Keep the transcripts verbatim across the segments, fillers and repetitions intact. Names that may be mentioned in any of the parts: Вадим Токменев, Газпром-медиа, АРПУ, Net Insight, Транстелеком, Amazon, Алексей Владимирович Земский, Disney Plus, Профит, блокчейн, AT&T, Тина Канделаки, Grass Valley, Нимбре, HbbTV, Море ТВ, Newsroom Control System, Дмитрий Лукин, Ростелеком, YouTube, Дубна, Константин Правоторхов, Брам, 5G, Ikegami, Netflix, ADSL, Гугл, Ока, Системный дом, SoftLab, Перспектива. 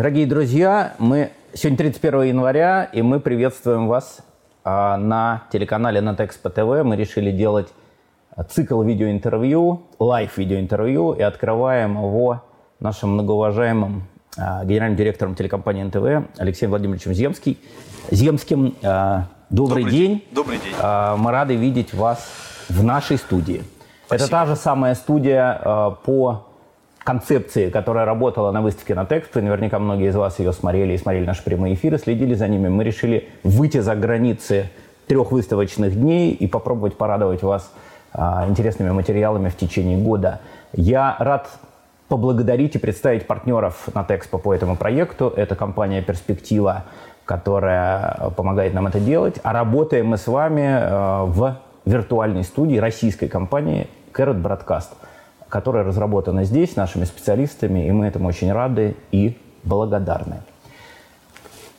Дорогие друзья, мы сегодня тридцать первое января, и мы приветствуем вас а, на телеканале НАТЭКСПО ТВ. Мы решили делать цикл видеоинтервью, лайв-видеоинтервью, и открываем его нашим многоуважаемым а, генеральным директором телекомпании эн тэ вэ Алексеем Владимировичем Земский. Земским. А, добрый, добрый день. день. Добрый день. А, мы рады видеть вас в нашей студии. Спасибо. Это та же самая студия а, по... концепции, которая работала на выставке НАТЭКСПО. Наверняка многие из вас ее смотрели и смотрели наши прямые эфиры, следили за ними. Мы решили выйти за границы трех выставочных дней и попробовать порадовать вас а, интересными материалами в течение года. Я рад поблагодарить и представить партнеров НАТЭКСПО по этому проекту. Это компания «Перспектива», которая помогает нам это делать. А работаем мы с вами а, в виртуальной студии российской компании «Кэрот Бродкаст», которая разработана здесь нашими специалистами, и мы этому очень рады и благодарны.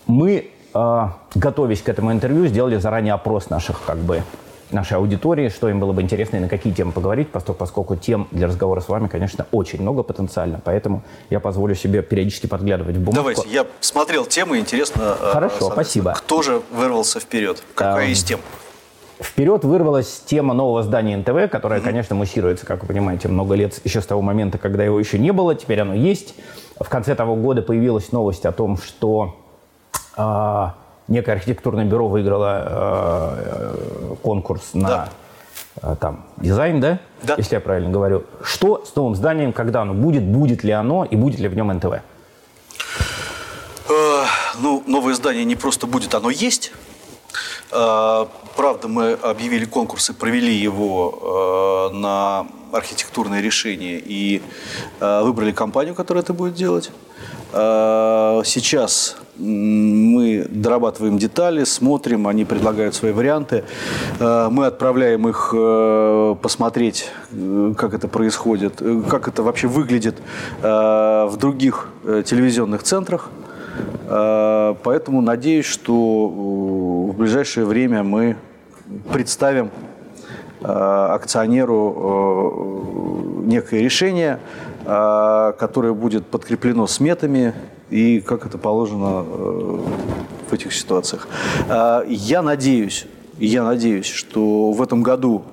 Мы, э, готовясь к этому интервью, сделали заранее опрос наших, как бы, нашей аудитории, что им было бы интересно и на какие темы поговорить, поскольку тем для разговора с вами, конечно, очень много потенциально, поэтому я позволю себе периодически подглядывать в бумажку. Давайте, я смотрел темы, интересно. Хорошо, спасибо. Кто же вырвался вперед? Какая эм... из тем? Вперед вырвалась тема нового здания эн тэ вэ, которая, конечно, муссируется, как вы понимаете, много лет еще с того момента, когда его еще не было. Теперь оно есть. В конце того года появилась новость о том, что э, некое архитектурное бюро выиграло э, конкурс на да. э, там, дизайн, да? да? Если я правильно говорю. Что с новым зданием, когда оно будет, будет ли оно и будет ли в нем эн тэ вэ? Э, ну, новое здание не просто будет, оно есть. Правда, мы объявили конкурс и провели его э, на архитектурное решение и э, выбрали компанию, которая это будет делать. Э, сейчас мы дорабатываем детали, смотрим, они предлагают свои варианты. Э, мы отправляем их э, посмотреть, как это происходит, как это вообще выглядит э, в других э, телевизионных центрах. Поэтому надеюсь, что в ближайшее время мы представим акционеру некое решение, которое будет подкреплено сметами и как это положено в этих ситуациях. Я надеюсь, я надеюсь, что в этом году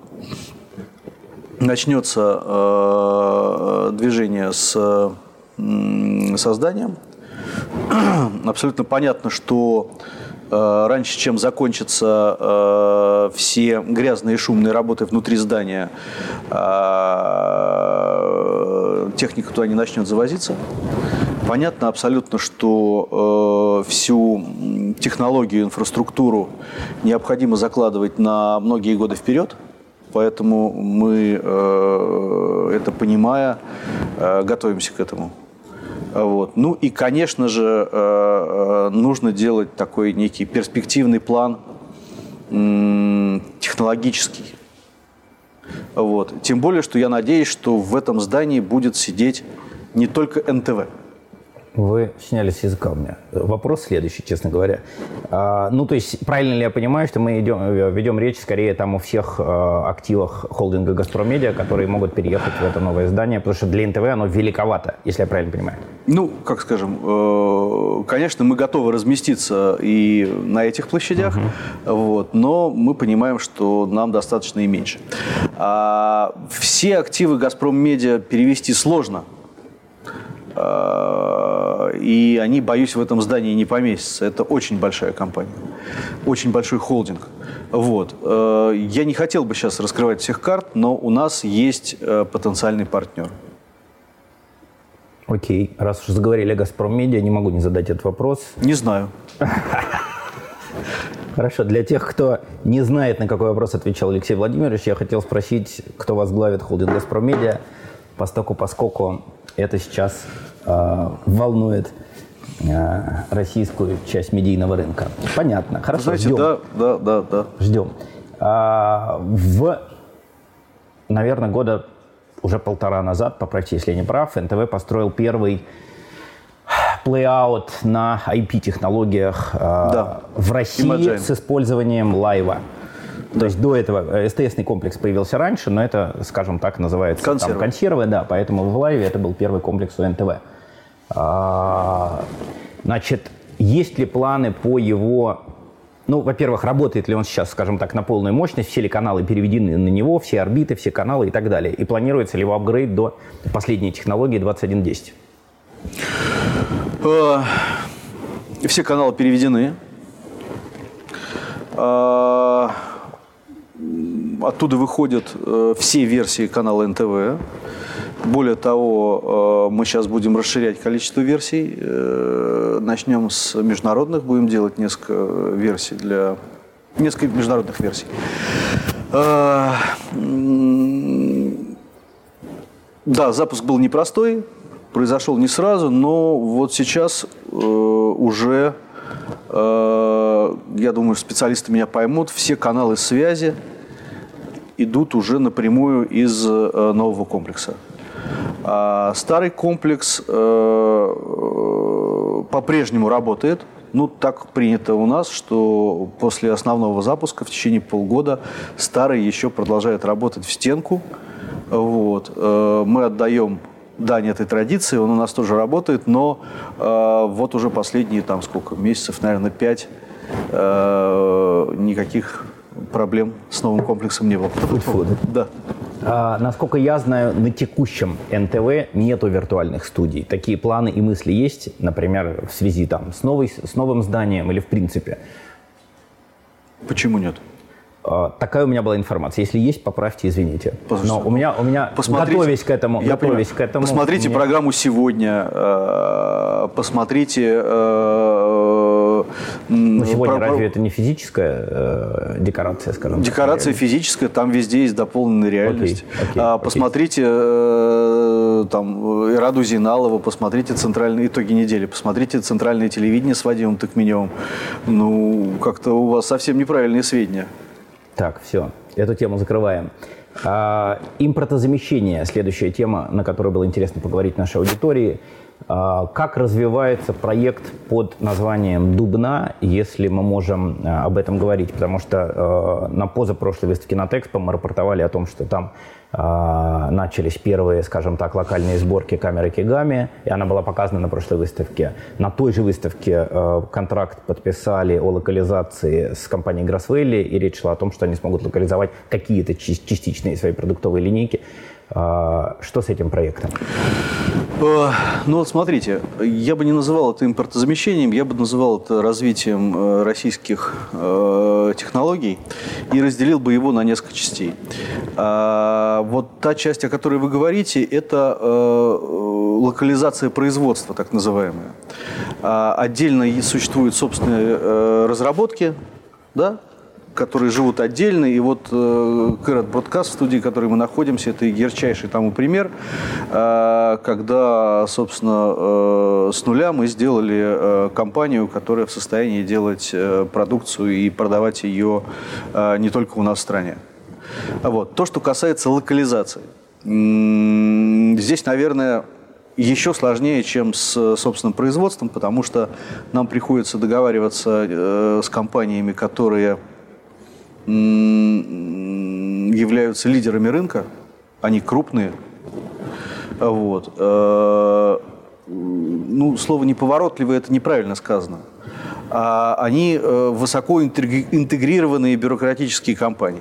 начнется движение с созданием. Абсолютно понятно, что э, раньше, чем закончатся э, все грязные и шумные работы внутри здания, э, техника туда не начнет завозиться. Понятно абсолютно, что э, всю технологию, инфраструктуру необходимо закладывать на многие годы вперед. Поэтому мы, э, это понимая, э, готовимся к этому. Вот. Ну и, конечно же, нужно делать такой некий перспективный план технологический. Вот. Тем более, что я надеюсь, что в этом здании будет сидеть не только эн тэ вэ. Вы сняли с языка у меня. Вопрос следующий, честно говоря. А, ну, то есть, правильно ли я понимаю, что мы идем, ведем речь скорее там о всех а, активах холдинга «Газпром-медиа», которые могут переехать в это новое здание, потому что для эн тэ вэ оно великовато, если я правильно понимаю? Ну, как скажем, конечно, мы готовы разместиться и на этих площадях, угу. вот, но мы понимаем, что нам достаточно и меньше. А, все активы «Газпром-медиа» перевести сложно. И они, боюсь, в этом здании не поместятся. Это очень большая компания, очень большой холдинг. Вот. Я не хотел бы сейчас раскрывать всех карт, но у нас есть потенциальный партнер. Окей. Раз уж заговорили о «Газпром-медиа», не могу не задать этот вопрос. Не знаю. Хорошо. Для тех, кто не знает, на какой вопрос отвечал Алексей Владимирович, я хотел спросить, кто возглавит холдинг «Газпром-медиа», поскольку это сейчас э, волнует э, российскую часть медийного рынка. Понятно. Хорошо, знаете, ждем. Да, да, да, да. Ждем. А, в, наверное, года уже полтора назад, поправьте, если я не прав, эн тэ вэ построил первый плей-аут на ай пи-технологиях э, да. в России Imagine. С использованием лайва. То есть до этого эс тэ эсный комплекс появился раньше, но это, скажем так, называется консервы, там, консервы да, поэтому в лайве это был первый комплекс у эн тэ вэ. А, Значит, есть ли планы по его... Ну, во-первых, работает ли он сейчас, скажем так, на полную мощность, все ли каналы переведены на него, все орбиты, все каналы и так далее. И планируется ли его апгрейд до последней технологии двадцать один десять? Все каналы переведены. Оттуда выходят все версии канала эн тэ вэ. Более того, мы сейчас будем расширять количество версий. Начнем с международных, будем делать несколько версий для... Несколько международных версий. Да, запуск был непростой, произошел не сразу, но вот сейчас уже, я думаю, специалисты меня поймут, все каналы связи идут уже напрямую из нового комплекса. А старый комплекс э, по-прежнему работает. Ну, так принято у нас, что после основного запуска в течение полгода старый еще продолжает работать в стенку. Вот. Э, мы отдаем дань этой традиции, он у нас тоже работает, но э, вот уже последние там сколько месяцев, наверное, пять, э, никаких проблем с новым комплексом не было. Да. А, насколько я знаю, на текущем эн тэ вэ нету виртуальных студий. Такие планы и мысли есть, например, в связи там, с, новой, с новым зданием или в принципе? Почему нет? А, такая у меня была информация. Если есть, поправьте, извините. Послушайте, но у меня, у меня готовясь к этому... Я готовясь к этому посмотрите мне... программу сегодня, посмотрите... Ну, сегодня про... разве это не физическая э, декорация, скажем так? Декорация физическая, там везде есть дополненная реальность. Окей, окей, а, посмотрите э, там, Ираду Зиналову, посмотрите центральные итоги недели, посмотрите центральное телевидение с Вадимом Токменевым. Ну, как-то у вас совсем неправильные сведения. Так, все, эту тему закрываем. А, импортозамещение, следующая тема, на которую было интересно поговорить нашей аудитории. Как развивается проект под названием «Дубна», если мы можем об этом говорить? Потому что на позапрошлой выставке НАТЭКСПО мы рапортовали о том, что там начались первые, скажем так, локальные сборки камеры Ikegami, и она была показана на прошлой выставке. На той же выставке контракт подписали о локализации с компанией Grass Valley, и речь шла о том, что они смогут локализовать какие-то частичные свои продуктовые линейки. Что с этим проектом? Ну вот смотрите, я бы не называл это импортозамещением, я бы называл это развитием российских технологий и разделил бы его на несколько частей. Вот та часть, о которой вы говорите, это локализация производства, так называемая. Отдельно существуют собственные разработки, да? Которые живут отдельно, и вот э, Кэрот Бродкаст, в студии, в которой мы находимся, это и ярчайший тому пример, э, когда, собственно, э, с нуля мы сделали э, компанию, которая в состоянии делать э, продукцию и продавать ее э, не только у нас в стране. Вот. То, что касается локализации. Здесь, наверное, еще сложнее, чем с собственным производством, потому что нам приходится договариваться э, с компаниями, которые... являются лидерами рынка, они крупные. Вот. Ну, слово «неповоротливые» – это неправильно сказано. А они высоко интегрированные бюрократические компании,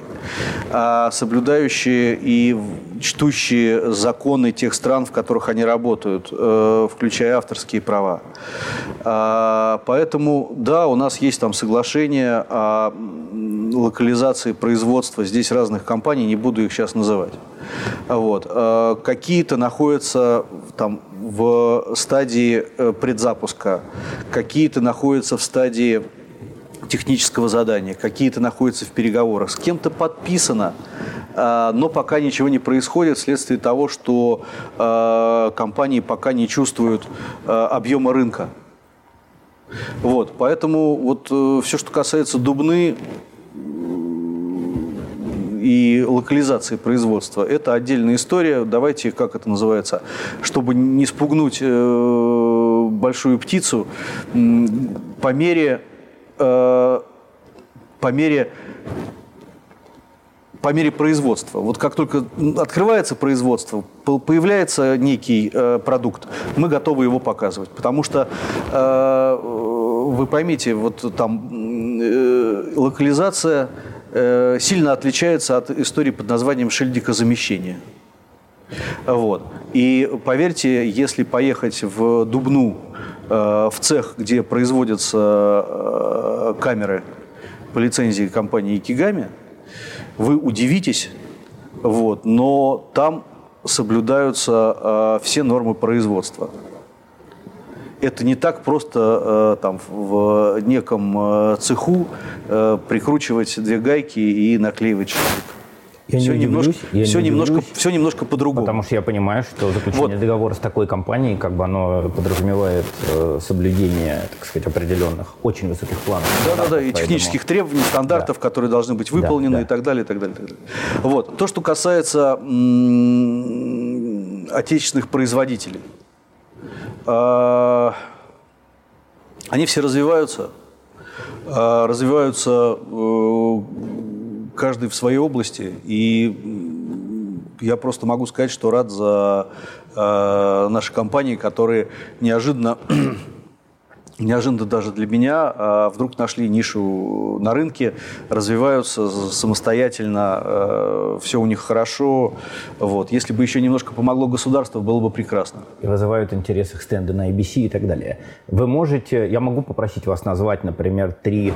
соблюдающие и чтущие законы тех стран, в которых они работают, включая авторские права. Поэтому, да, у нас есть там соглашение о локализации производства здесь разных компаний, не буду их сейчас называть. Вот. Какие-то находятся там в стадии предзапуска, какие-то находятся в стадии технического задания, какие-то находятся в переговорах. С кем-то подписано, но пока ничего не происходит вследствие того, что компании пока не чувствуют объема рынка. Вот. Поэтому вот все, что касается Дубны и локализации производства. Это отдельная история. Давайте, как это называется, чтобы не спугнуть э, большую птицу, э, по мере, э, по мере по мере производства. Вот как только открывается производство, появляется некий э, продукт, мы готовы его показывать. Потому что, э, вы поймите, вот там э, локализация э, сильно отличается от истории под названием «шильдикозамещение». Вот. И поверьте, если поехать в Дубну, э, в цех, где производятся э, камеры по лицензии компании Ikegami, вы удивитесь, вот, но там соблюдаются э, все нормы производства. Это не так просто э, там, в неком э, цеху э, прикручивать две гайки и наклеивать шарик. Я все, не немножко, я все, не немножко, все немножко по-другому. Потому что я понимаю, что заключение вот. договора с такой компанией, как бы оно подразумевает э, соблюдение, так сказать, определенных, очень высоких планов. Да-да-да, и технических требований, стандартов, да. которые должны быть выполнены, да, да. и так далее, и так далее, и так далее. Вот. То, что касается м- отечественных производителей. Э- они все развиваются, э- развиваются... Э- каждый в своей области, и я просто могу сказать, что рад за э, наши компании, которые неожиданно, неожиданно даже для меня, э, вдруг нашли нишу на рынке, развиваются самостоятельно, э, все у них хорошо. Вот. Если бы еще немножко помогло государство, было бы прекрасно. И вызывают интерес их стенды на эй би си и так далее. Вы можете, я могу попросить вас назвать, например, три...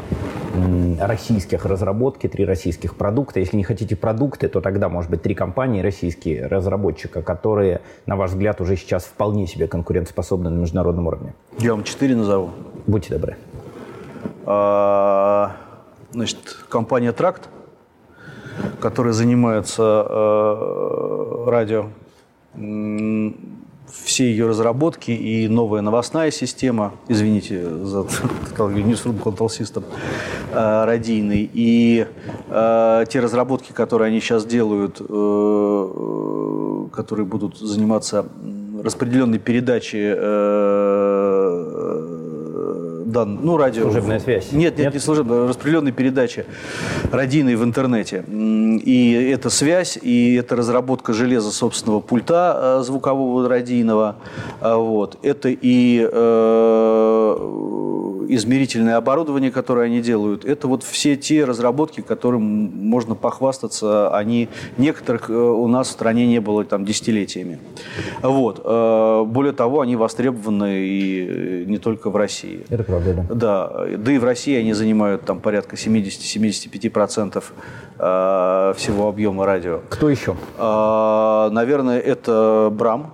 российских разработки, три российских продукта. Если не хотите продукты, то тогда, может быть, три компании российские разработчика, которые, на ваш взгляд, уже сейчас вполне себе конкурентоспособны на международном уровне. Я вам четыре назову. Будьте добры. А, значит, компания «Тракт», которая занимается э, радио, все ее разработки и новая новостная система, извините за Newsroom Control System радийный, и э, те разработки, которые они сейчас делают, э, которые будут заниматься распределенной передачей э, дан, ну, радио... Служебная связь? Нет, нет, нет? не служебная, распределенной передачи радийной в интернете. И это связь, и это разработка железа собственного пульта э, звукового радийного. Э, вот. Это и... Э, измерительное оборудование, которое они делают, это вот все те разработки, которым можно похвастаться. Они, некоторых у нас в стране не было там десятилетиями. Вот. Более того, они востребованы и не только в России. Это правда, да? Да. Да и в России они занимают там порядка семьдесят-семьдесят пять процентов всего объема радио. Кто еще? Наверное, это Брам.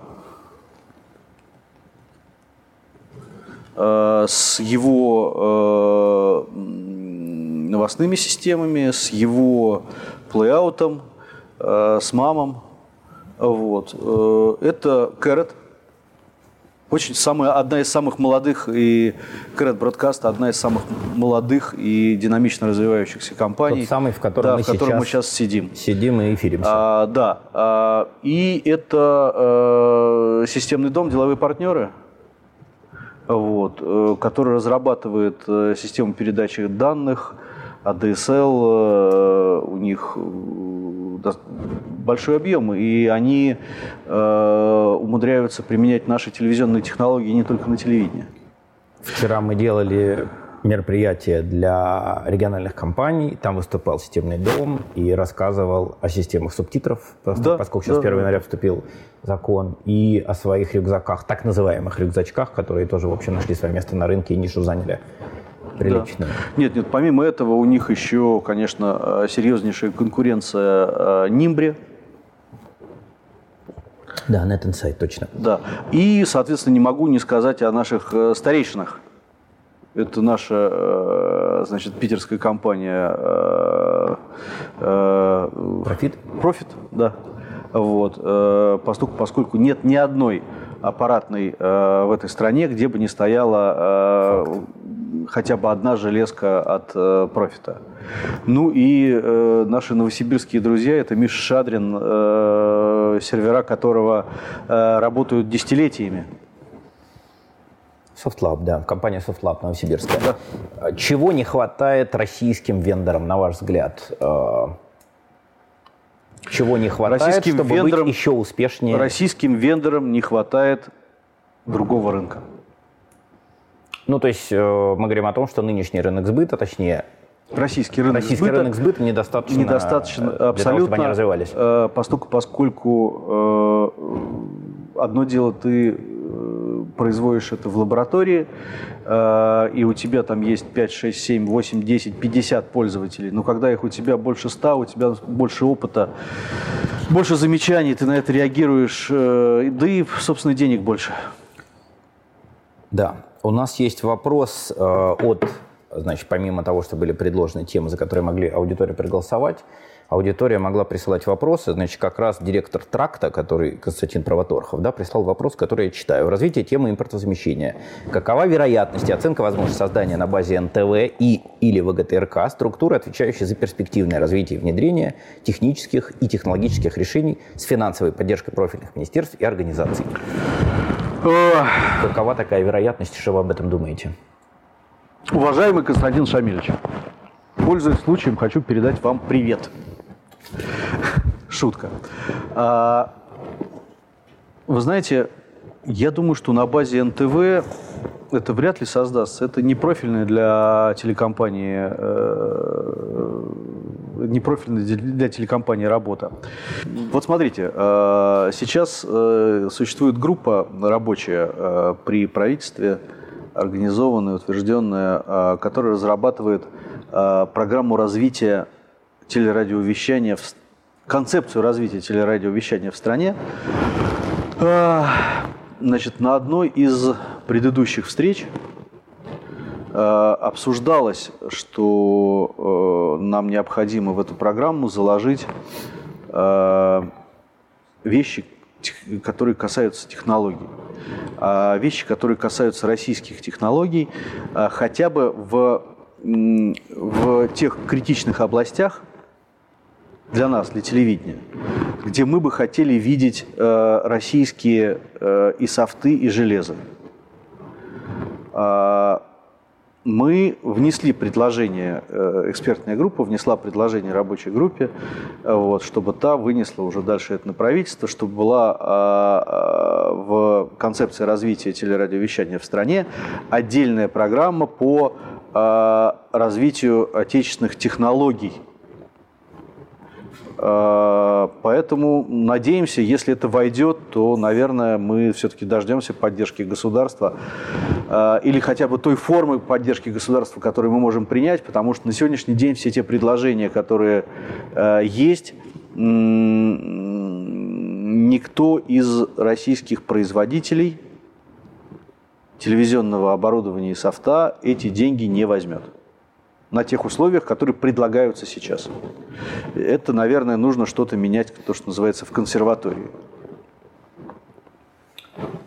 С его э, новостными системами, с его плейаутом, э, с мамом. Вот. Это Кэрот. Очень самая, одна из самых молодых, и Кэрот Бродкаст одна из самых молодых и динамично развивающихся компаний. Тот самый, в котором, да, мы, в котором сейчас мы сейчас сидим. Сидим и эфиримся. А, да. А, и это э, «Системный дом», деловые партнеры. Вот, который разрабатывает систему передачи данных, эй ди эс эл, у них большой объем, и они умудряются применять наши телевизионные технологии не только на телевидении. Вчера мы делали мероприятие для региональных компаний, там выступал «Системный дом» и рассказывал о системах субтитров, да, поскольку сейчас да, первый января да. вступил закон, и о своих рюкзаках, так называемых рюкзачках, которые тоже, в общем, нашли свое место на рынке и нишу заняли приличную. Да. Нет, нет, помимо этого у них еще, конечно, серьезнейшая конкуренция «Нимбре». Да, Net Insight, точно. Да, и, соответственно, не могу не сказать о наших старейшинах. Это наша, значит, питерская компания Профит. Профит, да. Вот. Поскольку, поскольку нет ни одной аппаратной в этой стране, где бы не стояла Факт. хотя бы одна железка от Профита. Ну и наши новосибирские друзья, это Миша Шадрин, сервера которого работают десятилетиями. SoftLab, да, компания SoftLab новосибирская. Да. Чего не хватает российским вендорам, на ваш взгляд? Чего не хватает, российским чтобы вендорам, быть еще успешнее? Российским вендорам не хватает другого рынка. Ну, то есть мы говорим о том, что нынешний рынок сбыта, точнее, российский рынок, российский сбыта, рынок сбыта недостаточно, недостаточно для абсолютно, того, чтобы они развивались. Э, поскольку, поскольку э, одно дело ты производишь это в лаборатории, э, и у тебя там есть пять, шесть, семь, восемь, десять, пятьдесят пользователей. Но когда их у тебя больше ста, у тебя больше опыта, больше замечаний, ты на это реагируешь, э, да и, собственно, денег больше. Да. У нас есть вопрос э, от, значит, помимо того, что были предложены темы, за которые могли аудитория проголосовать, аудитория могла присылать вопросы. Значит, как раз директор Тракта, который Константин Правоторхов, да, прислал вопрос, который я читаю. Развитие темы импортозамещения. Какова вероятность и оценка возможности создания на базе эн тэ вэ и или вэ гэ тэ эр ка структуры, отвечающей за перспективное развитие и внедрение технических и технологических решений с финансовой поддержкой профильных министерств и организаций? Какова такая вероятность, что вы об этом думаете? Уважаемый Константин Шамильевич, пользуясь случаем, хочу передать вам привет. Шутка. Вы знаете, я думаю, что на базе эн тэ вэ это вряд ли создастся. Это не профильная для телекомпании, не профильная для телекомпании работа. Вот смотрите, сейчас существует группа рабочая при правительстве, организованная, утвержденная, которая разрабатывает программу развития телерадиовещания, концепцию развития телерадиовещания в стране. Значит, на одной из предыдущих встреч э, обсуждалось, что э, нам необходимо в эту программу заложить э, вещи, тех, которые касаются технологий, э, вещи, которые касаются российских технологий, э, хотя бы в, э, в тех критичных областях для нас, для телевидения, где мы бы хотели видеть э, российские э, и софты, и железо. Э, мы внесли предложение, э, экспертная группа внесла предложение рабочей группе, э, вот, чтобы та вынесла уже дальше это на правительство, чтобы была э, в концепции развития телерадиовещания в стране отдельная программа по э, развитию отечественных технологий. Поэтому надеемся, если это войдет, то, наверное, мы все-таки дождемся поддержки государства или хотя бы той формы поддержки государства, которую мы можем принять, потому что на сегодняшний день все те предложения, которые есть, никто из российских производителей телевизионного оборудования и софта эти деньги не возьмет. На тех условиях, которые предлагаются сейчас. Это, наверное, нужно что-то менять, то, что называется, в консерватории.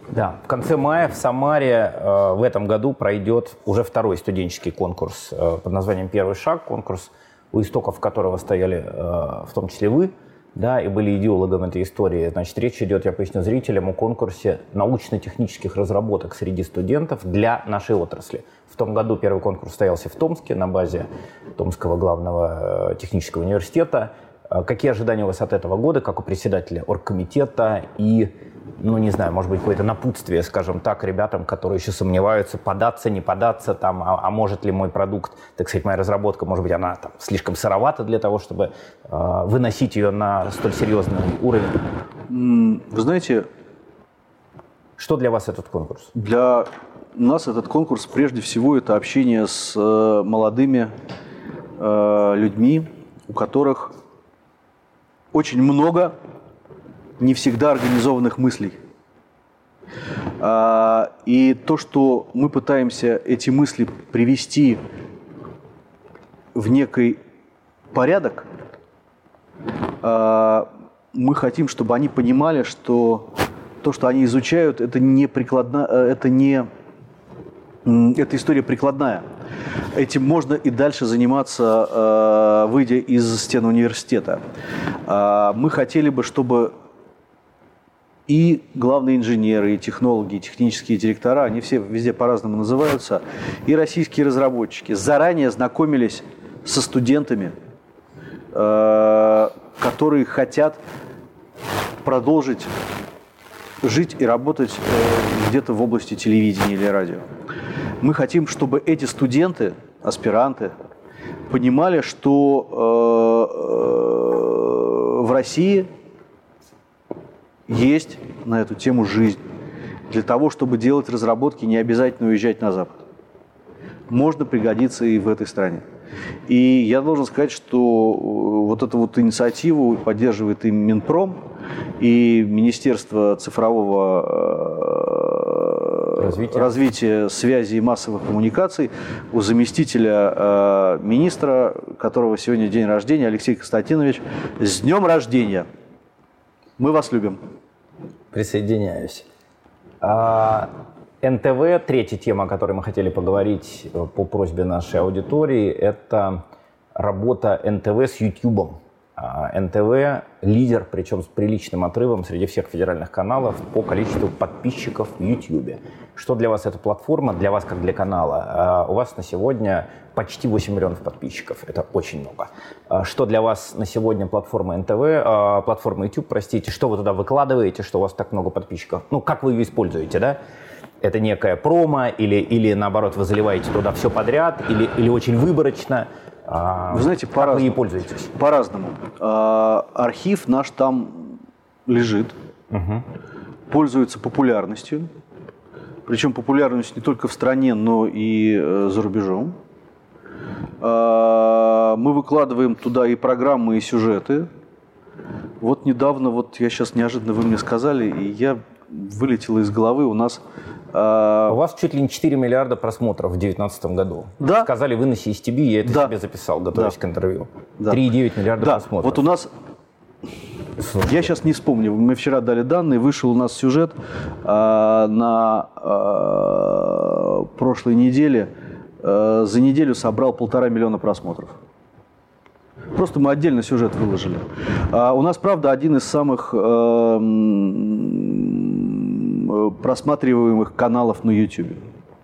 Да, в конце мая в Самаре э, в этом году пройдет уже второй студенческий конкурс э, под названием «Первый шаг». Конкурс, у истоков которого стояли э, в том числе вы, да, и были идеологом этой истории. Значит, речь идет, я поясню зрителям, о конкурсе научно-технических разработок среди студентов для нашей отрасли. В том году первый конкурс состоялся в Томске на базе Томского главного технического университета. Какие ожидания у вас от этого года, как у председателя оргкомитета и, ну, не знаю, может быть, какое-то напутствие, скажем так, ребятам, которые еще сомневаются, податься, не податься, там, а, а может ли мой продукт, так сказать, моя разработка, может быть, она там слишком сыровата для того, чтобы э, выносить ее на столь серьезный уровень? Вы знаете... Что для вас этот конкурс? Для нас этот конкурс, прежде всего, это общение с э, молодыми э, людьми, у которых... очень много не всегда организованных мыслей. И то, что мы пытаемся эти мысли привести в некий порядок, мы хотим, чтобы они понимали, что то, что они изучают, это не прикладно, это не эта история прикладная. Этим можно и дальше заниматься, выйдя из стен университета. Мы хотели бы, чтобы и главные инженеры, и технологи, и технические директора, они все везде по-разному называются, и российские разработчики заранее знакомились со студентами, которые хотят продолжить жить и работать где-то в области телевидения или радио. Мы хотим, чтобы эти студенты, аспиранты, понимали, что в России есть на эту тему жизнь. Для того, чтобы делать разработки, не обязательно уезжать на Запад. Можно пригодиться и в этой стране. И я должен сказать, что вот эту вот инициативу поддерживает и Минпром, и Министерство цифрового развития, развития связи и массовых коммуникаций у заместителя министра, которого сегодня день рождения, Алексей Константинович. С днем рождения! Мы вас любим. Присоединяюсь. А... эн тэ вэ, третья тема, о которой мы хотели поговорить по просьбе нашей аудитории, это работа эн тэ вэ с YouTube. эн тэ вэ лидер, причем с приличным отрывом среди всех федеральных каналов по количеству подписчиков в YouTube. Что для вас эта платформа, для вас как для канала? У вас на сегодня почти восемь миллионов подписчиков, это очень много. Что для вас на сегодня платформа эн тэ вэ, платформа YouTube, простите, что вы туда выкладываете, что у вас так много подписчиков? Ну, как вы ее используете, да? Это некая промо, или, или наоборот, вы заливаете туда все подряд, или, или очень выборочно. Вы знаете, по-разному. Как вы ей пользуетесь? По-разному. Архив наш там лежит, угу. Пользуется популярностью. Причем популярность не только в стране, но и за рубежом. Мы выкладываем туда и программы, и сюжеты. Вот недавно, вот я сейчас неожиданно вы мне сказали, и я вылетел из головы, у нас... У вас чуть ли не четыре миллиарда просмотров в две тысячи девятнадцатом году. Да. Сказали, выноси из тебе, я это да. себе записал, готовясь да. к интервью. Да. три целых девять десятых миллиарда да. просмотров. Вот у нас... Слушайте. Я сейчас не вспомню. Мы вчера дали данные, вышел у нас сюжет э, на э, прошлой неделе. Э, за неделю собрал полтора миллиона просмотров. Просто мы отдельно сюжет выложили. А у нас, правда, один из самых... Э, просматриваемых каналов на YouTube.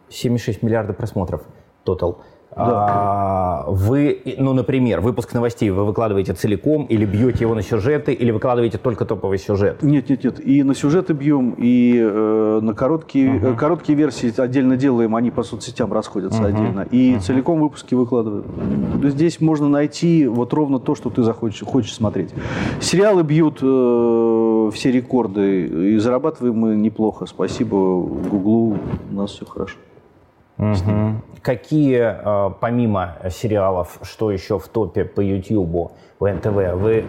семь целых шесть десятых миллиарда просмотров тотал. Да. А, вы, ну, например, выпуск новостей вы выкладываете целиком или бьете его на сюжеты, или выкладываете только топовый сюжет? Нет, нет, нет. И на сюжеты бьем, и э, на короткие, uh-huh. короткие версии отдельно делаем, они по соцсетям расходятся uh-huh. отдельно. И uh-huh. целиком выпуски выкладывают. Здесь можно найти вот ровно то, что ты захочешь, хочешь смотреть. Сериалы бьют э, все рекорды, и зарабатываем мы неплохо. Спасибо Гуглу, у нас все хорошо. Угу. Какие, помимо сериалов, что еще в топе по Ютьюбу, в эн тэ вэ? Вы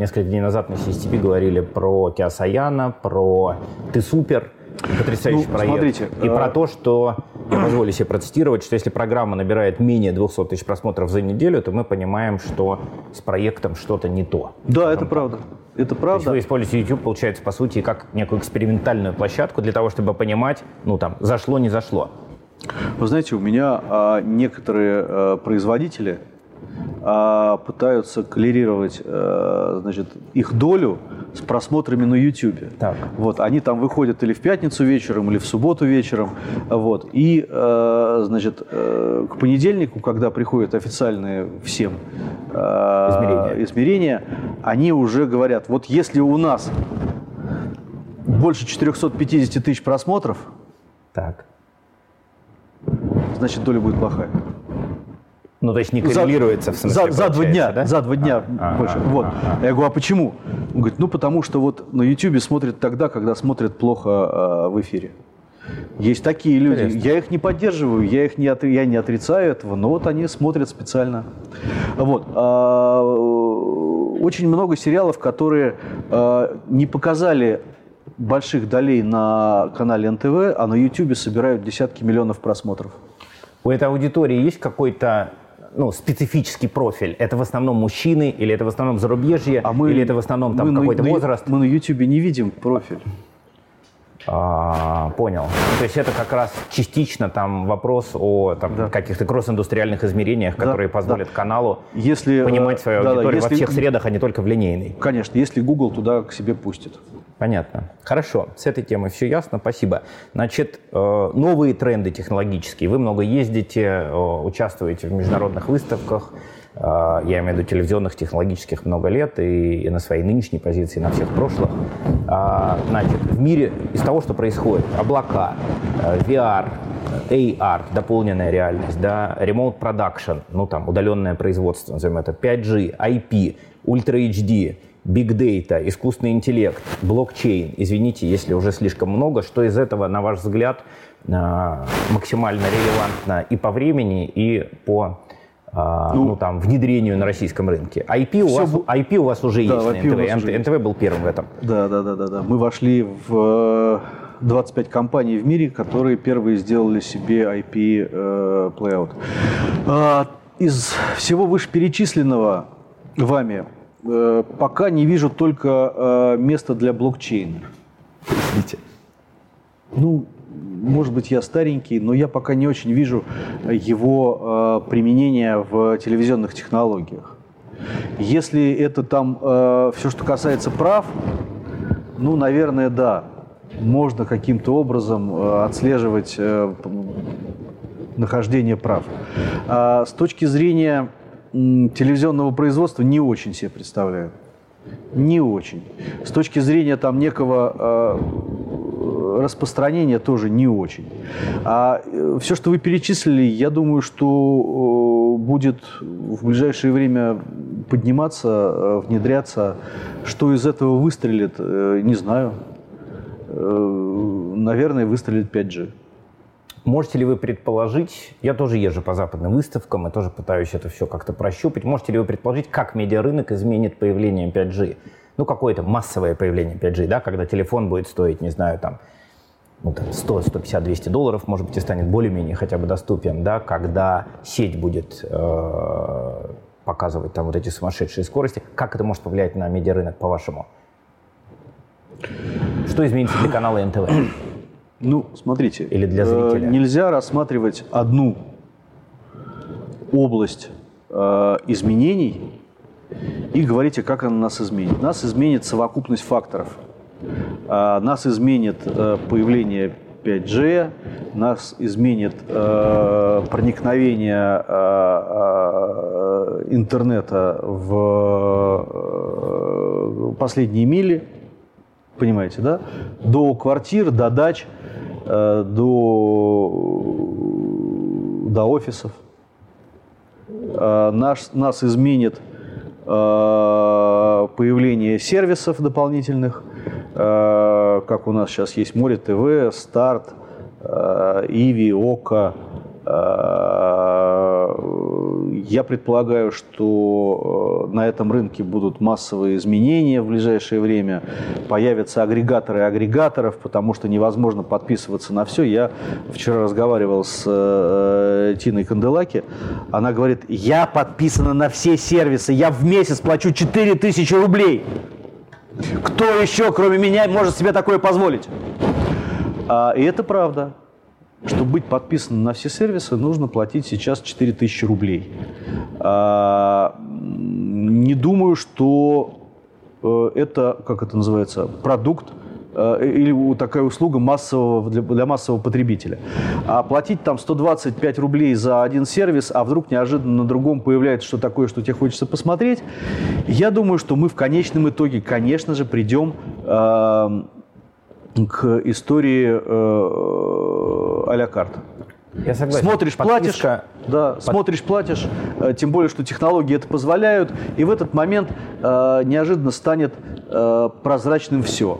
несколько дней назад на си эс ти пи говорили про Киасаяна, про «Ты супер», потрясающий ну, проект. Смотрите, и а... про то, что, я позволю себе процитировать, что если программа набирает менее двухсот тысяч просмотров за неделю, то мы понимаем, что с проектом что-то не то. Да, это там... правда. Это правда. То есть вы используете YouTube, получается, по сути, как некую экспериментальную площадку для того, чтобы понимать, ну там, зашло, не зашло. Вы знаете, у меня а, некоторые а, производители а, пытаются коррелировать а, значит, их долю с просмотрами на YouTube. Так. Вот, они там выходят или в пятницу вечером, или в субботу вечером. Вот, и а, значит, а, к понедельнику, когда приходят официальные всем а, измерения. измерения, они уже говорят, вот если у нас больше четырехсот пятидесяти тысяч просмотров, так. значит, доля будет плохая. Ну, то есть не коррелируется, в смысле, за, за два дня, да? За два дня а, больше. А, вот. а, а. Я говорю, а почему? Он говорит, ну, потому что вот на Ютьюбе смотрят тогда, когда смотрят плохо а, в эфире. Есть такие люди. Интересно. Я их не поддерживаю, я их не, от, я не отрицаю этого, но вот они смотрят специально. Вот. А, очень много сериалов, которые а, не показали больших долей на канале эн тэ вэ, а на Ютьюбе собирают десятки миллионов просмотров. У этой аудитории есть какой-то ну, специфический профиль? Это в основном мужчины, или это в основном зарубежье, а мы, или это в основном там, какой-то на, возраст? Мы на Ютьюбе не видим профиль. А, понял. То есть это как раз частично там вопрос о там, да. каких-то кросс-индустриальных измерениях, которые да, позволят да. каналу если, понимать свою да, аудиторию да, если, во всех средах, а не только в линейной. Конечно, если Google туда к себе пустит. Понятно. Хорошо. С этой темой все ясно. Спасибо. Значит, новые тренды технологические. Вы много ездите, участвуете в международных выставках. я имею в виду телевизионных, технологических, много лет, и, и на своей нынешней позиции, и на всех прошлых. Значит, в мире из того, что происходит, облака, ви ар, эй ар, дополненная реальность, да, remote production, ну там удаленное производство, назовем это, пять джи, ай пи, Ultra эйч ди, Big Data, искусственный интеллект, блокчейн, извините, если уже слишком много, что из этого, на ваш взгляд, максимально релевантно и по времени, и по ну, ну, там, внедрению на российском рынке? ай пи, у вас, б... ай пи у вас уже да, есть на эн тэ вэ, эн тэ вэ есть. эн тэ вэ был первым в этом. Да, да, да, да, да. Мы вошли в двадцать пять компаний в мире, которые первые сделали себе ай пи плейаут. Э, э, из всего вышеперечисленного вами э, пока не вижу только э, места для блокчейна. Видите? Ну, может быть, я старенький, но я пока не очень вижу его э, применения в телевизионных технологиях. Если это там э, все, что касается прав, ну, наверное, да. Можно каким-то образом э, отслеживать э, нахождение прав. А с точки зрения м, телевизионного производства не очень себе представляю. Не очень. С точки зрения там некого э, распространения тоже не очень. А э, все, что вы перечислили, я думаю, что э, будет в ближайшее время подниматься, э, внедряться. Что из этого выстрелит, э, не знаю. Наверное, выстрелит пять джи. Можете ли вы предположить, я тоже езжу по западным выставкам и тоже пытаюсь это все как-то прощупать, можете ли вы предположить, как медиарынок изменит появление пять джи? Ну, какое-то массовое появление пять джи, да, когда телефон будет стоить, не знаю, там, ну, там сто, сто пятьдесят, двести долларов, может быть, и станет более-менее хотя бы доступен, да, когда сеть будет э, показывать там вот эти сумасшедшие скорости. Как это может повлиять на медиарынок, по-вашему? Что изменится для канала эн тэ вэ? Ну, смотрите, или для зрителя? Нельзя рассматривать одну область э, изменений и говорить, как она нас изменит. Нас изменит совокупность факторов. Э, нас изменит э, появление пять джи, нас изменит э, проникновение э, э, интернета в э, последние мили. Понимаете, да? До квартир, до дач, э, до, до офисов. Э, наш, нас изменит э, появление сервисов дополнительных, э, как у нас сейчас есть Море ТВ, Старт, э, Иви, Ока. Я предполагаю, что на этом рынке будут массовые изменения в ближайшее время. Появятся агрегаторы агрегаторов, потому что невозможно подписываться на все. Я вчера разговаривал с Тиной Канделаки. Она говорит, я подписана на все сервисы, я в месяц плачу четыре тысячи рублей. Кто еще, кроме меня, может себе такое позволить? И это правда. Чтобы быть подписанным на все сервисы, нужно платить сейчас четыре тысячи рублей. Не думаю, что это, как это называется, продукт или такая услуга массового, для массового потребителя. А платить там сто двадцать пять рублей за один сервис, а вдруг неожиданно на другом появляется что такое, что тебе хочется посмотреть, я думаю, что мы в конечном итоге, конечно же, придем к истории э, а-ля карт. Я согласен. Смотришь, подписка, платишь, да, под... смотришь, платишь, э, тем более, что технологии это позволяют, и в этот момент э, неожиданно станет э, прозрачным все.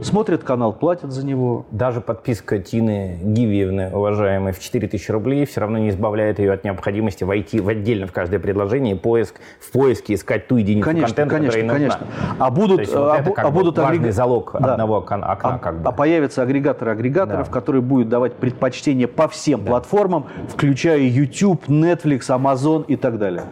Смотрят канал, платят за него. Даже подписка Тины Гивиевны, уважаемой, в четыре тысячи рублей все равно не избавляет ее от необходимости войти в отдельно в каждое предложение и поиск, в поиске искать ту единицу конечно, контента, конечно, которая нужна. Конечно, конечно. А будут, есть, вот а, это как а будут важный агрег... залог да. одного окна. А, как бы. а появятся агрегаторы агрегаторов, да. которые будут давать предпочтение по всем да. платформам, включая YouTube, Netflix, Amazon и так далее.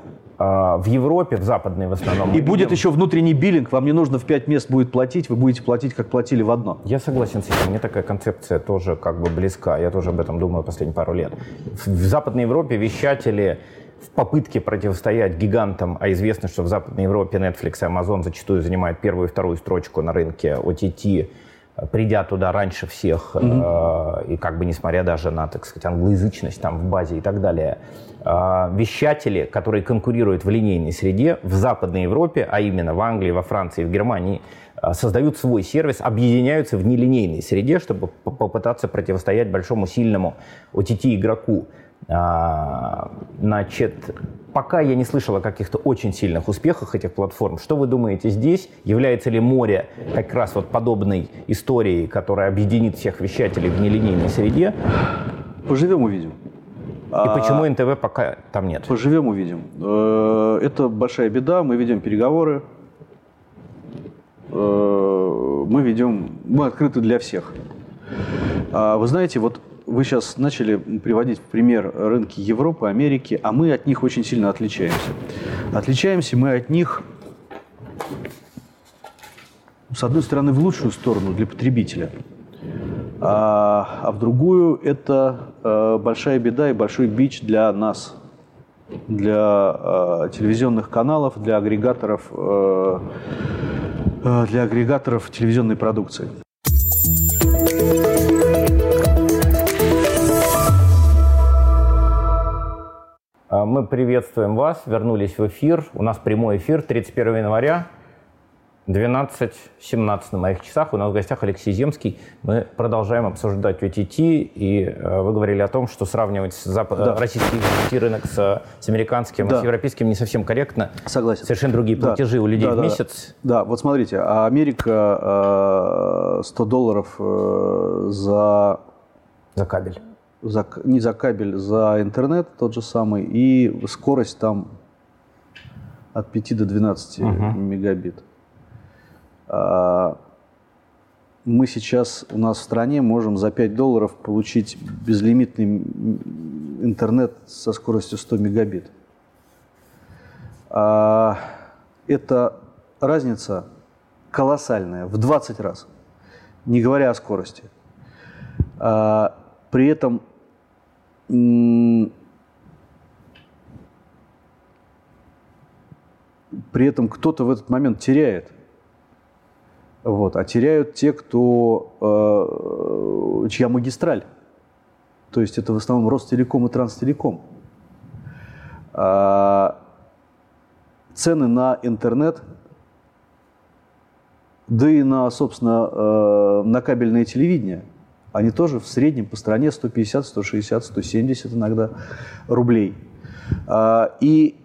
В Европе, в западной в основном. И будет еще внутренний биллинг, вам не нужно в пять мест будет платить, вы будете платить, как платили в одно. Я согласен с этим, мне такая концепция тоже как бы близка, я тоже об этом думаю последние пару лет. В Западной Европе вещатели в попытке противостоять гигантам, а известно, что в Западной Европе Netflix и Amazon зачастую занимают первую и вторую строчку на рынке о ти ти, придя туда раньше всех, mm-hmm. э, и как бы несмотря даже на, так сказать, англоязычность там в базе и так далее, э, вещатели, которые конкурируют в линейной среде в Западной Европе, а именно в Англии, во Франции, в Германии, э, создают свой сервис, объединяются в нелинейной среде, чтобы попытаться противостоять большому сильному о ти ти-игроку. А, значит, пока я не слышал о каких-то очень сильных успехах этих платформ. Что вы думаете здесь? Является ли море как раз вот подобной историей, которая объединит всех вещателей в нелинейной среде? Поживем, увидим. И а, почему эн тэ вэ пока там нет? Поживем, увидим. Это большая беда. Мы ведем переговоры. Мы ведем... Мы открыты для всех. Вы знаете, вот... Вы сейчас начали приводить в пример рынки Европы, Америки, а мы от них очень сильно отличаемся. Отличаемся мы от них, с одной стороны, в лучшую сторону для потребителя, а, а в другую это а, большая беда и большой бич для нас, для а, телевизионных каналов, для агрегаторов, а, для агрегаторов телевизионной продукции. Мы приветствуем вас, вернулись в эфир. У нас прямой эфир, тридцать первого января, двенадцать семнадцать на моих часах. У нас в гостях Алексей Земский. Мы продолжаем обсуждать о ти ти, и вы говорили о том, что сравнивать зап... да. российский рынок с, с американским, да. с европейским не совсем корректно. Согласен. Совершенно другие платежи да. у людей да, в да, месяц. Да. да, вот смотрите, Америка сто долларов за... За кабель. За, не за кабель, за интернет тот же самый, и скорость там от пяти до двенадцати uh-huh. мегабит. А, мы сейчас у нас в стране можем за пять долларов получить безлимитный интернет со скоростью сто мегабит. А, это разница колоссальная, в двадцать раз, не говоря о скорости. А, при этом... При этом кто-то в этот момент теряет. Вот. А теряют те, кто, э, чья магистраль. То есть это в основном Ростелеком и Транстелеком. А цены на интернет, да и на, собственно, э, на кабельное телевидение, они тоже в среднем по стране сто пятьдесят, сто шестьдесят, сто семьдесят иногда рублей. И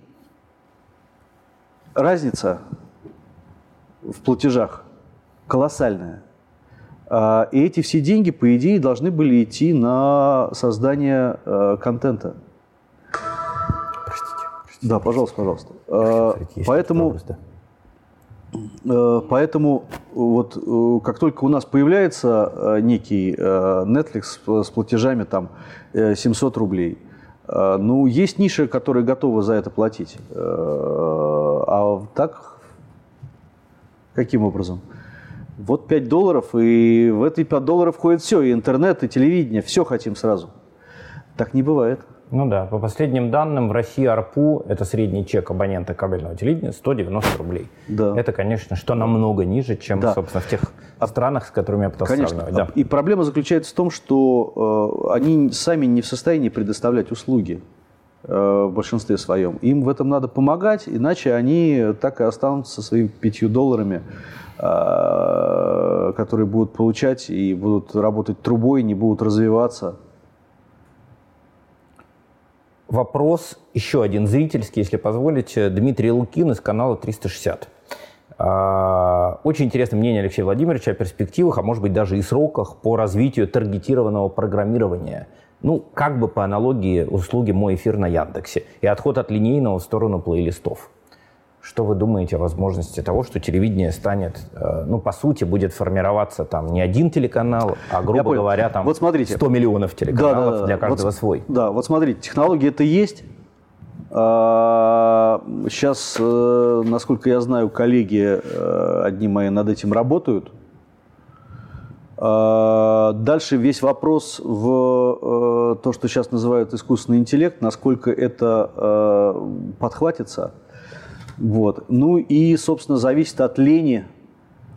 разница в платежах колоссальная. И эти все деньги, по идее, должны были идти на создание контента. Простите. простите да, пожалуйста, пожалуйста. Простите, Поэтому... Поэтому вот как только у нас появляется некий Netflix с платежами там семьсот рублей, ну, есть ниши, которые готовы за это платить. А так, каким образом? Вот пять долларов, и в эти пять долларов входит все, и интернет, и телевидение, все хотим сразу. Так не бывает. Ну да, по последним данным в России АРПУ, это средний чек абонента кабельного телевидения, сто девяносто рублей. Да. Это, конечно, что намного ниже, чем, да. собственно, в тех а... странах, с которыми я пытался конечно. сравнивать. Да. И проблема заключается в том, что э, они сами не в состоянии предоставлять услуги э, в большинстве своем. Им в этом надо помогать, иначе они так и останутся со своими пятью долларами, э, которые будут получать и будут работать трубой, не будут развиваться. Вопрос еще один зрительский, если позволите. Дмитрий Лукин из канала триста шестьдесят. Очень интересное мнение Алексея Владимировича о перспективах, а может быть даже и сроках по развитию таргетированного программирования. Ну, как бы по аналогии услуги «Мой эфир» на Яндексе и отход от линейного в сторону плейлистов. Что вы думаете о возможности того, что телевидение станет, ну, по сути, будет формироваться там не один телеканал, а, грубо говоря, там вот сто миллионов телеканалов да, да, для каждого вот, свой? Да, вот смотрите, технологии это есть. Сейчас, насколько я знаю, коллеги одни мои над этим работают. Дальше весь вопрос в то, что сейчас называют искусственный интеллект, насколько это подхватится. Вот. Ну и, собственно, зависит от лени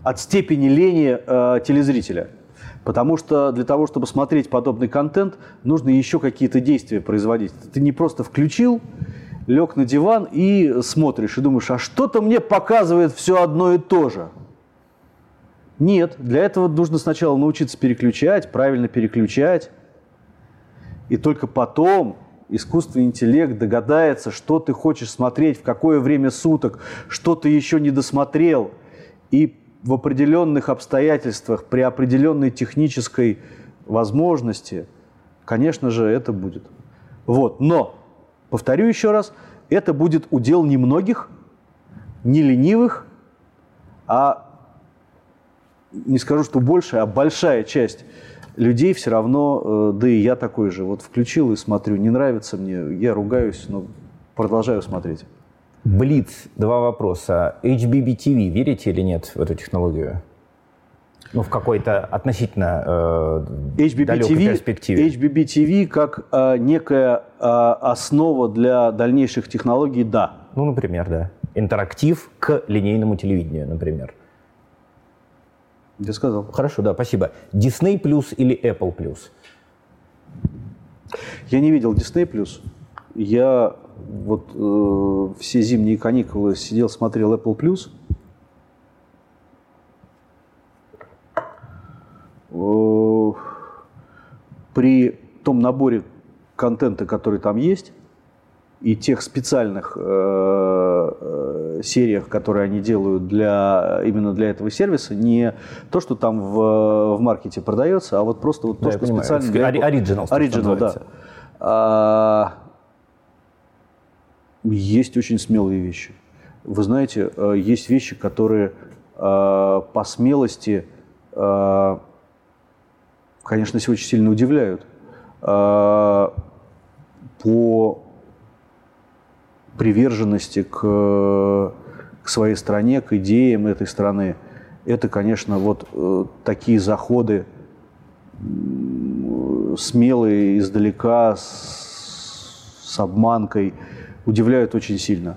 от степени лени э, телезрителя. Потому что для того, чтобы смотреть подобный контент, нужно еще какие-то действия производить. Ты не просто включил, лег на диван и смотришь, и думаешь, а что-то мне показывает все одно и то же. Нет, для этого нужно сначала научиться переключать, правильно переключать. И только потом искусственный интеллект догадается, что ты хочешь смотреть, в какое время суток, что ты еще не досмотрел. И в определенных обстоятельствах, при определенной технической возможности, конечно же, это будет. Вот. Но, повторю еще раз, это будет удел не многих, не ленивых, а, не скажу, что больше, а большая часть людей все равно, да и я такой же, вот включил и смотрю, не нравится мне, я ругаюсь, но продолжаю смотреть. Блиц, два вопроса. эйч би би ти ви, верите или нет в эту технологию? Ну, в какой-то относительно э, эйч би би ти ви, далекой перспективе. эйч би би ти ви как э, некая э, основа для дальнейших технологий, да. Ну, например, да. Интерактив к линейному телевидению, например. Я сказал. Хорошо, да, спасибо. Disney Plus или Apple Plus? Я не видел Disney Plus. Я... Вот э, все зимние каникулы сидел, смотрел Apple Plus. Э, при том наборе контента, который там есть, и тех специальных э, э, сериях, которые они делают для, именно для этого сервиса, не то, что там в, в маркете продается, а вот просто вот то, да, что понимаю, специально для Apple. Оригинал. Оригинал, да. Есть очень смелые вещи. Вы знаете, есть вещи, которые по смелости, конечно, сегодня сильно удивляют. По приверженности к, к своей стране, к идеям этой страны. Это, конечно, вот такие заходы смелые, издалека, с, с обманкой. Удивляют очень сильно.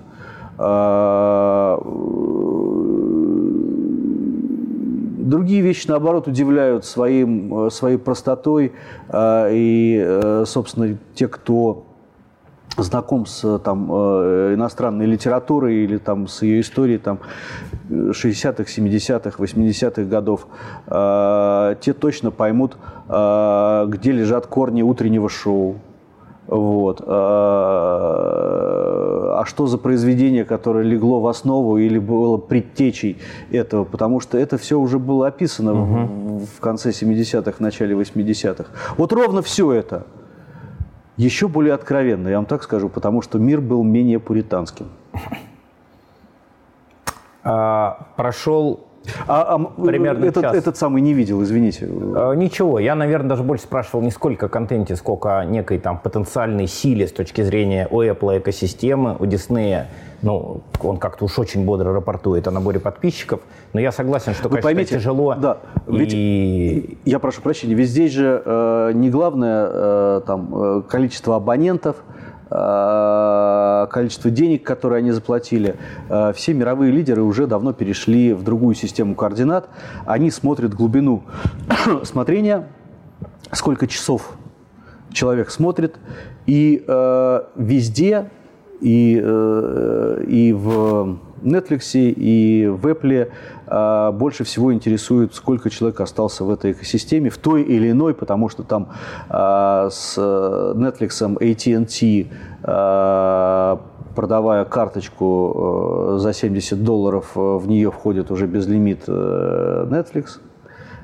Другие вещи, наоборот, удивляют своим, своей простотой. И, собственно, те, кто знаком с там, иностранной литературой или там, с ее историей там, шестидесятых, семидесятых, восьмидесятых годов, те точно поймут, где лежат корни утреннего шоу. Вот. А что за произведение, которое легло в основу или было предтечей этого? Потому что это все уже было описано угу. в конце семидесятых, в начале восьмидесятых. Вот ровно все это. Еще более откровенно, я вам так скажу, потому что мир был менее пуританским. А, прошел... А, а примерно этот, этот самый не видел, извините. А, ничего, я, наверное, даже больше спрашивал не сколько о контенте, сколько о некой там потенциальной силе с точки зрения у Apple экосистемы, у Disney. Ну, он как-то уж очень бодро рапортует о наборе подписчиков. Но я согласен, что, Вы конечно, поймите, тяжело. Да, и... Я прошу прощения, ведь здесь же э, не главное э, там, количество абонентов, количество денег, которые они заплатили. Все мировые лидеры уже давно перешли в другую систему координат. Они смотрят глубину смотрения, сколько часов человек смотрит. И э, везде, и, э, и в Netflix, и в Apple э, больше всего интересует, сколько человек остался в этой экосистеме, в той или иной, потому что там э, с Netflix, эй ти энд ти, э, продавая карточку э, за семьдесят долларов, э, в нее входит уже безлимит э, Netflix.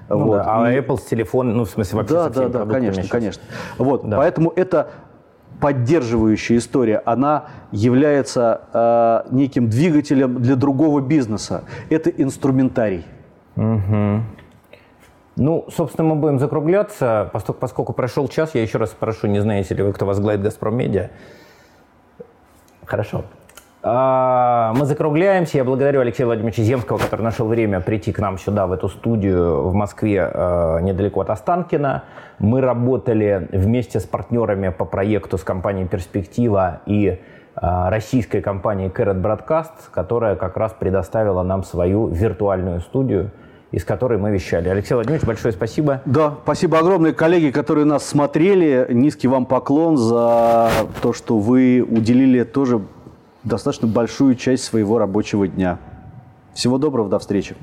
Ну вот. Да, а и... Apple с телефона, ну в смысле вообще да, со всеми да, продуктами. Да, конечно, конечно. Вот, да. Поэтому это... поддерживающая история, она является э, неким двигателем для другого бизнеса. Это инструментарий. Угу. Ну, собственно, мы будем закругляться. Поскольку, поскольку прошел час, я еще раз спрошу, не знаете ли вы, кто возглавит «Газпром-медиа»? Хорошо. А, мы закругляемся. Я благодарю Алексея Владимировича Земского, который нашел время прийти к нам сюда, в эту студию в Москве, а, недалеко от Останкино. Мы работали вместе с партнерами по проекту с компанией «Перспектива» и а, российской компанией «Кэрот Бродкаст», которая как раз предоставила нам свою виртуальную студию, из которой мы вещали. Алексей Владимирович, большое спасибо. Да, спасибо огромное, коллеги, которые нас смотрели. Низкий вам поклон за то, что вы уделили тоже достаточно большую часть своего рабочего дня. Всего доброго, до встречи.